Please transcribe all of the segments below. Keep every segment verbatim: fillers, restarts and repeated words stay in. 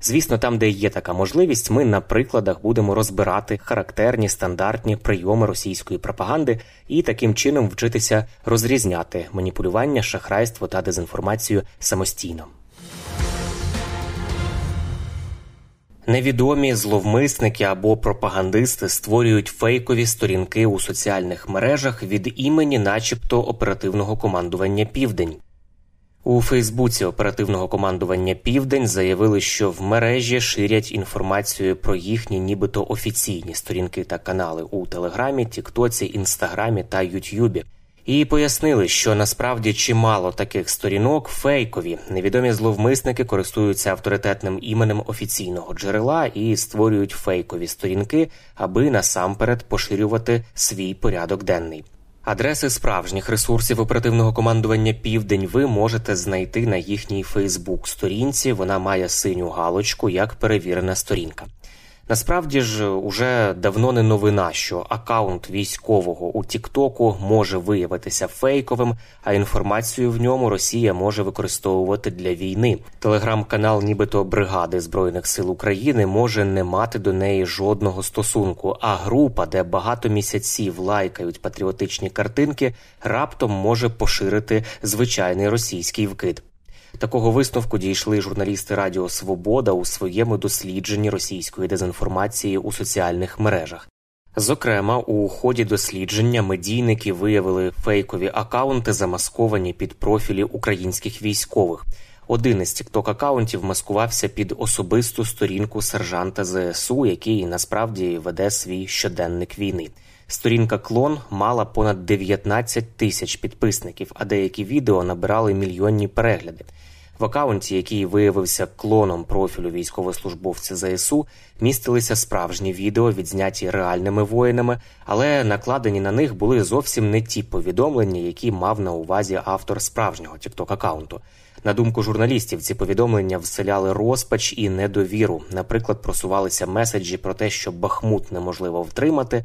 Звісно, там, де є така можливість, ми на прикладах будемо розбирати характерні, стандартні прийоми російської пропаганди і таким чином вчитися розрізняти маніпулювання, шахрайство та дезінформацію самостійно. Невідомі зловмисники або пропагандисти створюють фейкові сторінки у соціальних мережах від імені начебто оперативного командування «Південь». У Фейсбуці оперативного командування «Південь» заявили, що в мережі ширять інформацію про їхні нібито офіційні сторінки та канали у Телеграмі, Тіктоці, Інстаграмі та Ютюбі. І пояснили, що насправді чимало таких сторінок фейкові. Невідомі зловмисники користуються авторитетним іменем офіційного джерела і створюють фейкові сторінки, аби насамперед поширювати свій порядок денний. Адреси справжніх ресурсів оперативного командування «Південь» ви можете знайти на їхній Фейсбук-сторінці. Вона має синю галочку як перевірена сторінка. Насправді ж, уже давно не новина, що акаунт військового у Тіктоку може виявитися фейковим, а інформацію в ньому Росія може використовувати для війни. Телеграм-канал нібито бригади Збройних сил України може не мати до неї жодного стосунку, а група, де багато місяців лайкають патріотичні картинки, раптом може поширити звичайний російський вкид. Такого висновку дійшли журналісти Радіо Свобода у своєму дослідженні російської дезінформації у соціальних мережах. Зокрема, у ході дослідження медійники виявили фейкові акаунти, замасковані під профілі українських військових. Один із TikTok-акаунтів маскувався під особисту сторінку сержанта зе ес у, який насправді веде свій щоденник війни. Сторінка «Клон» мала понад дев'ятнадцять тисяч підписників, а деякі відео набирали мільйонні перегляди. В акаунті, який виявився клоном профілю військовослужбовця зе ес у, містилися справжні відео, відзняті реальними воїнами, але накладені на них були зовсім не ті повідомлення, які мав на увазі автор справжнього TikTok-акаунту. На думку журналістів, ці повідомлення вселяли розпач і недовіру. Наприклад, просувалися меседжі про те, що Бахмут неможливо втримати,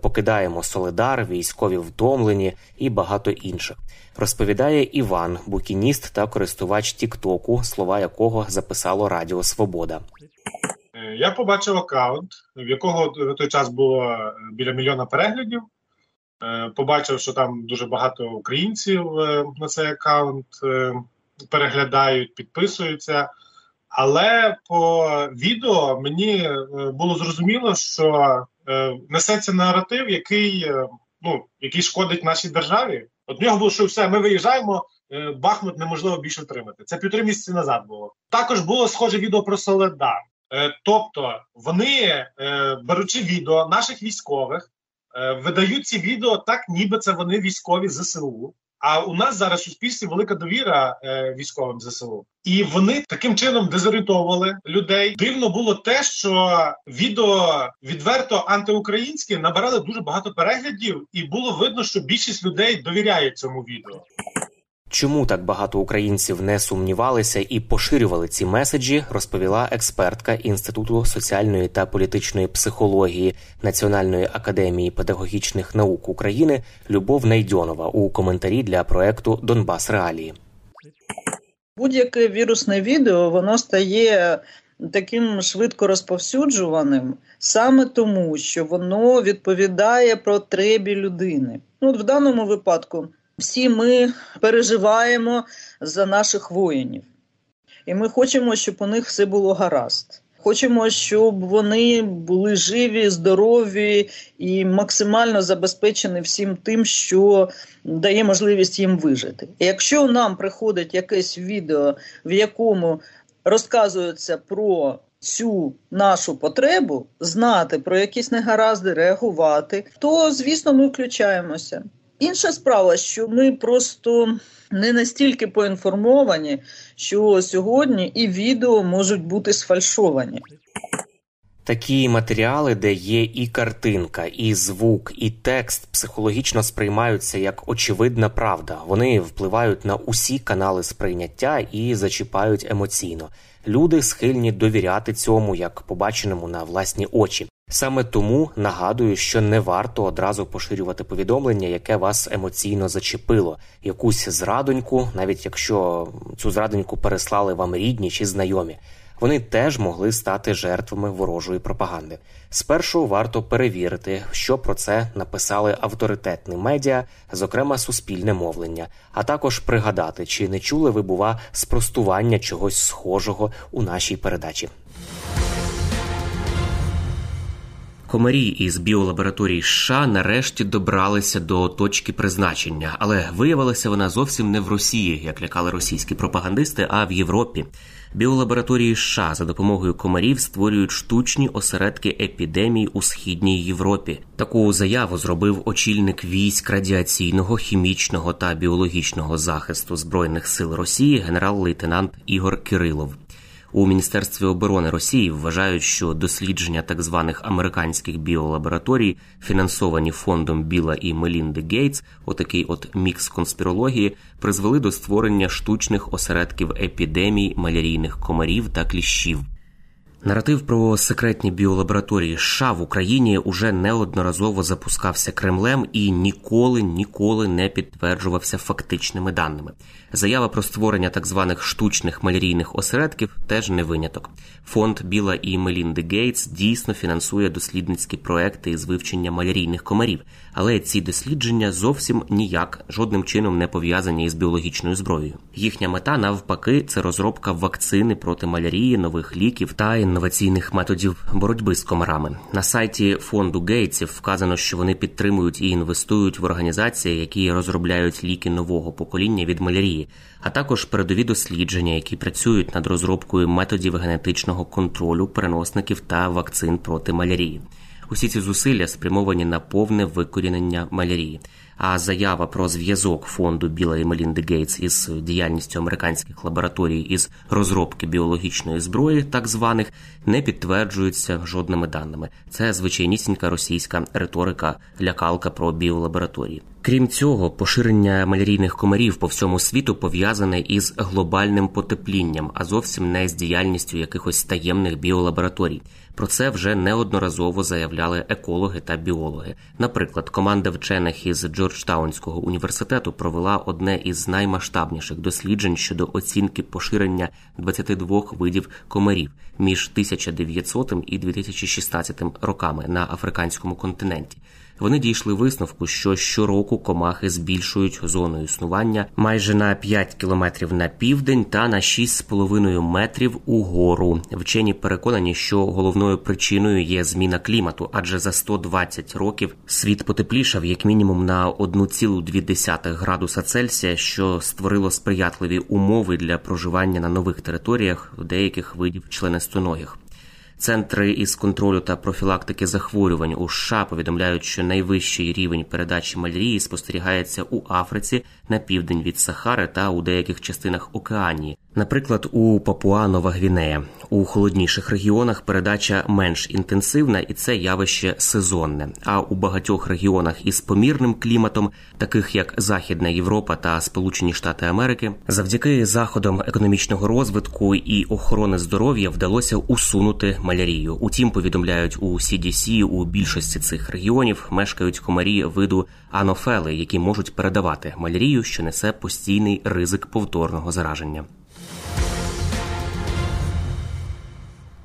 покидаємо Соледар, військові втомлені і багато інших. Розповідає Іван, букініст та користувач Тіктоку, слова якого записало Радіо Свобода. Я побачив акаунт, в якого в той час було біля мільйона переглядів. Побачив, що там дуже багато українців на цей акаунт переглядають, підписуються, але по відео мені було зрозуміло, що несеться наратив, який, ну, який шкодить нашій державі. От в нього було, що все, ми виїжджаємо, Бахмут неможливо більше втримати. Це півтори місяці назад було. Також було схоже відео про Соледар. Тобто вони, беручи відео наших військових, видають ці відео так, ніби це вони військові зе ес у. А у нас зараз в суспільстві велика довіра е, військовим зе ес у. І вони таким чином дезорієнтували людей. Дивно було те, що відео відверто антиукраїнське набирали дуже багато переглядів, і було видно, що більшість людей довіряє цьому відео. Чому так багато українців не сумнівалися і поширювали ці меседжі, розповіла експертка Інституту соціальної та політичної психології Національної академії педагогічних наук України Любов Найдьонова у коментарі для проекту «Донбас Реалії». Будь-яке вірусне відео, воно стає таким швидко розповсюджуваним саме тому, що воно відповідає потребі людини. От в даному випадку всі ми переживаємо за наших воїнів, і ми хочемо, щоб у них все було гаразд. Хочемо, щоб вони були живі, здорові і максимально забезпечені всім тим, що дає можливість їм вижити. І якщо нам приходить якесь відео, в якому розказується про цю нашу потребу, знати про якісь негаразди, реагувати, то, звісно, ми включаємося. Інша справа, що ми просто не настільки поінформовані, що сьогодні і відео можуть бути сфальшовані. Такі матеріали, де є і картинка, і звук, і текст, психологічно сприймаються як очевидна правда. Вони впливають на усі канали сприйняття і зачіпають емоційно. Люди схильні довіряти цьому, як побаченому на власні очі. Саме тому нагадую, що не варто одразу поширювати повідомлення, яке вас емоційно зачепило. Якусь зрадоньку, навіть якщо цю зрадоньку переслали вам рідні чи знайомі. Вони теж могли стати жертвами ворожої пропаганди. Спершу варто перевірити, що про це написали авторитетні медіа, зокрема суспільне мовлення, а також пригадати, чи не чули ви, бува, спростування чогось схожого у нашій передачі. Комарі із біолабораторії США нарешті добралися до точки призначення, але виявилася вона зовсім не в Росії, як лякали російські пропагандисти, а в Європі. Біолабораторії США за допомогою комарів створюють штучні осередки епідемій у Східній Європі. Таку заяву зробив очільник військ радіаційного, хімічного та біологічного захисту Збройних сил Росії генерал-лейтенант Ігор Кирилов. У Міністерстві оборони Росії вважають, що дослідження так званих американських біолабораторій, фінансовані фондом Білла і Мелінди Гейтс, отакий от мікс конспірології, призвели до створення штучних осередків епідемій малярійних комарів та кліщів. Наратив про секретні біолабораторії США в Україні уже неодноразово запускався Кремлем і ніколи-ніколи не підтверджувався фактичними даними. Заява про створення так званих штучних малярійних осередків теж не виняток. Фонд Білла і Мелінди Гейтс дійсно фінансує дослідницькі проекти із вивчення малярійних комарів, але ці дослідження зовсім ніяк, жодним чином не пов'язані із біологічною зброєю. Їхня мета, навпаки, це розробка вакцини проти малярії, нових ліків та інноваційних методів боротьби з комарами. На сайті фонду Гейтсів вказано, що вони підтримують і інвестують в організації, які розробляють ліки нового покоління від малярії, а також передові дослідження, які працюють над розробкою методів генетичного контролю переносників та вакцин проти малярії. Усі ці зусилля спрямовані на повне викорінення малярії. А заява про зв'язок фонду Білла і Мелінди Гейтс із діяльністю американських лабораторій із розробки біологічної зброї, так званих, не підтверджується жодними даними. Це звичайнісінька російська риторика, лякалка про біолабораторії. Крім цього, поширення малярійних комарів по всьому світу пов'язане із глобальним потеплінням, а зовсім не з діяльністю якихось таємних біолабораторій. Про це вже неодноразово заявляли екологи та біологи. Наприклад, команда вчених із Джорджтаунського університету провела одне із наймасштабніших досліджень щодо оцінки поширення двадцяти двох видів комарів між тисяча дев'ятсотим і дві тисячі шістнадцятим роками на Африканському континенті. Вони дійшли висновку, що щороку комахи збільшують зону існування майже на п'ять кілометрів на південь та на шість цілих п'ять десятих метрів угору. Вчені переконані, що головною причиною є зміна клімату, адже за сто двадцять років світ потеплішав як мінімум на одна ціла дві десятих градуса Цельсія, що створило сприятливі умови для проживання на нових територіях деяких видів членистоногих. Центри із контролю та профілактики захворювань у США повідомляють, що найвищий рівень передачі малярії спостерігається у Африці, на південь від Сахари та у деяких частинах Океанії. Наприклад, у Папуа-Нова Гвінея. У холодніших регіонах передача менш інтенсивна, і це явище сезонне. А у багатьох регіонах із помірним кліматом, таких як Західна Європа та Сполучені Штати Америки, завдяки заходам економічного розвитку і охорони здоров'я вдалося усунути малярію. Утім, повідомляють у Сі Ді Сі, у більшості цих регіонів мешкають комарі виду анофели, які можуть передавати малярію, що несе постійний ризик повторного зараження.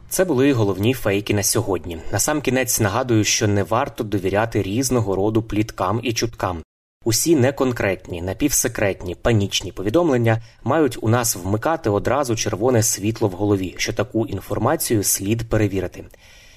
Це були головні фейки на сьогодні. Насамкінець нагадую, що не варто довіряти різного роду пліткам і чуткам. Усі неконкретні, напівсекретні, панічні повідомлення мають у нас вмикати одразу червоне світло в голові, що таку інформацію слід перевірити.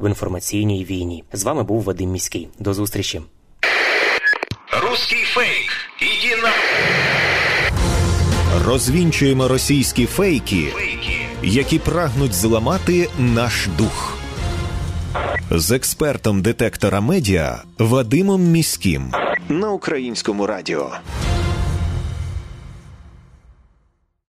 в інформаційній війні. З вами був Вадим Міський. До зустрічі. Руський фейк. Іди на... Розвінчуємо російські фейки, які прагнуть зламати наш дух. З експертом детектора медіа Вадимом Міським на Українському радіо.